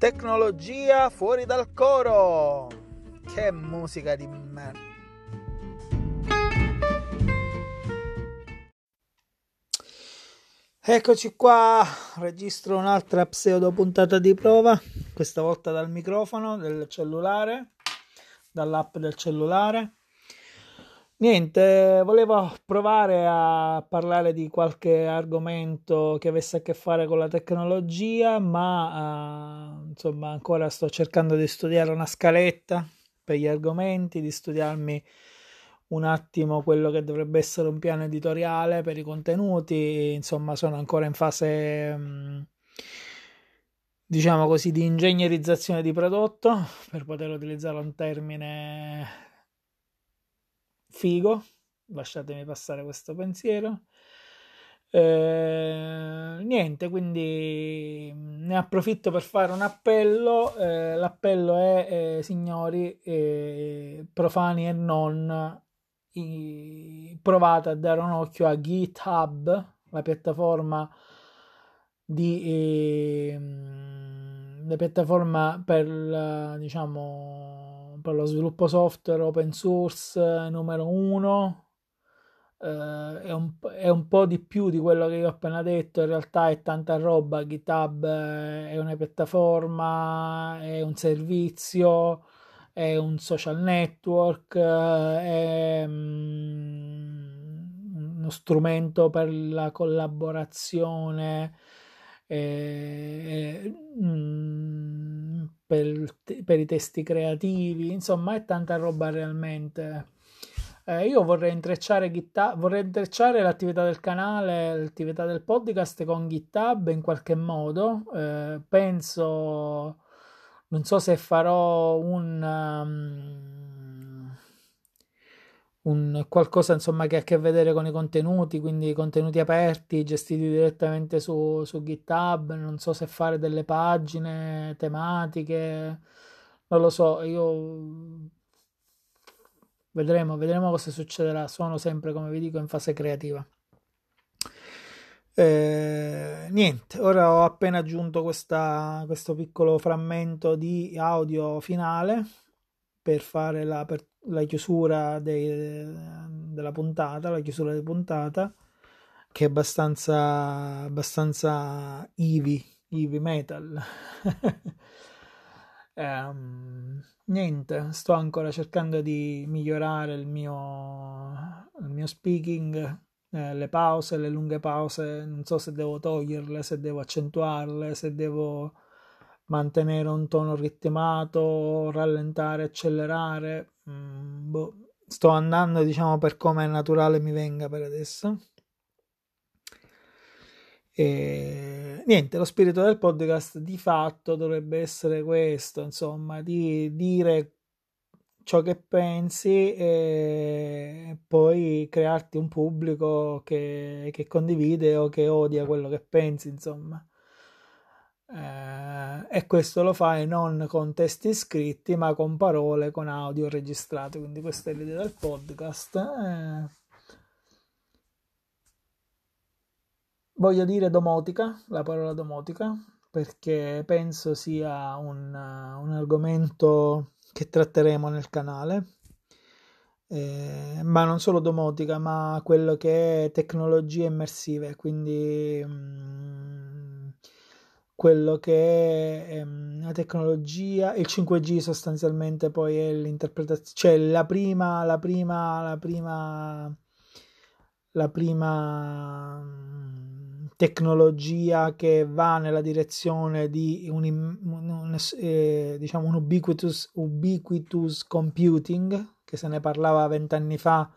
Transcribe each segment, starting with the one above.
Tecnologia fuori dal coro. Che musica di merda. Eccoci qua, registro un'altra pseudo puntata di prova, questa volta dal microfono del cellulare, dall'app del cellulare. Niente, volevo provare a parlare di qualche argomento che avesse a che fare con la tecnologia, ma insomma ancora sto cercando di studiare una scaletta per gli argomenti, di studiarmi un attimo quello che dovrebbe essere un piano editoriale per i contenuti. Insomma sono ancora in fase, diciamo così, di ingegnerizzazione di prodotto, per poter utilizzare un termine figo, lasciatemi passare questo pensiero. Niente, quindi ne approfitto per fare un appello. L'appello è, signori, profani e non, provate a dare un occhio a GitHub, la piattaforma la piattaforma per, diciamo, per lo sviluppo software open source numero 1. È un po' di più di quello che io ho appena detto, in realtà è tanta roba. GitHub è una piattaforma, è un servizio, è un social network, è uno strumento per la collaborazione, per i testi creativi, insomma è tanta roba realmente. Io vorrei intrecciare l'attività del canale, l'attività del podcast con GitHub in qualche modo. Penso, non so se farò un qualcosa, insomma, che ha a che vedere con i contenuti, quindi contenuti aperti gestiti direttamente su GitHub. Non so se fare delle pagine tematiche, non lo so, io vedremo cosa succederà. Sono sempre, come vi dico, in fase creativa. Niente, ora ho appena aggiunto questo piccolo frammento di audio finale per fare la chiusura della puntata, che è abbastanza heavy metal. Niente, sto ancora cercando di migliorare il mio speaking, le pause, le lunghe pause. Non so se devo toglierle, se devo accentuarle, se devo mantenere un tono ritmato, rallentare, accelerare. Sto andando, diciamo, per come è naturale mi venga per adesso. E niente, lo spirito del podcast di fatto dovrebbe essere questo, insomma, di dire ciò che pensi e poi crearti un pubblico che condivide o che odia quello che pensi, insomma. E questo lo fai non con testi scritti, ma con parole, con audio registrato. Quindi questa è l'idea del podcast. Voglio dire domotica, la parola domotica, perché penso sia un argomento che tratteremo nel canale, ma non solo domotica, ma quello che è tecnologie immersive, quindi quello che è la tecnologia, il 5G sostanzialmente, poi è l'interpretazione, cioè la prima tecnologia che va nella direzione di diciamo un ubiquitous computing, che se ne parlava 20 anni fa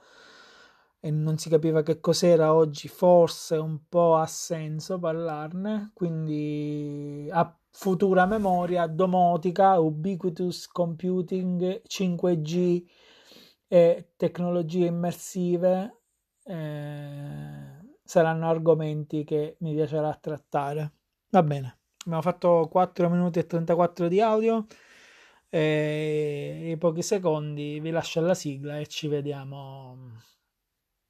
e non si capiva che cos'era. Oggi forse un po' ha senso parlarne, quindi a futura memoria domotica, ubiquitous computing, 5G e tecnologie immersive saranno argomenti che mi piacerà trattare. Va bene, abbiamo fatto 4 minuti e 34 di audio e pochi secondi. Vi lascio alla sigla e ci vediamo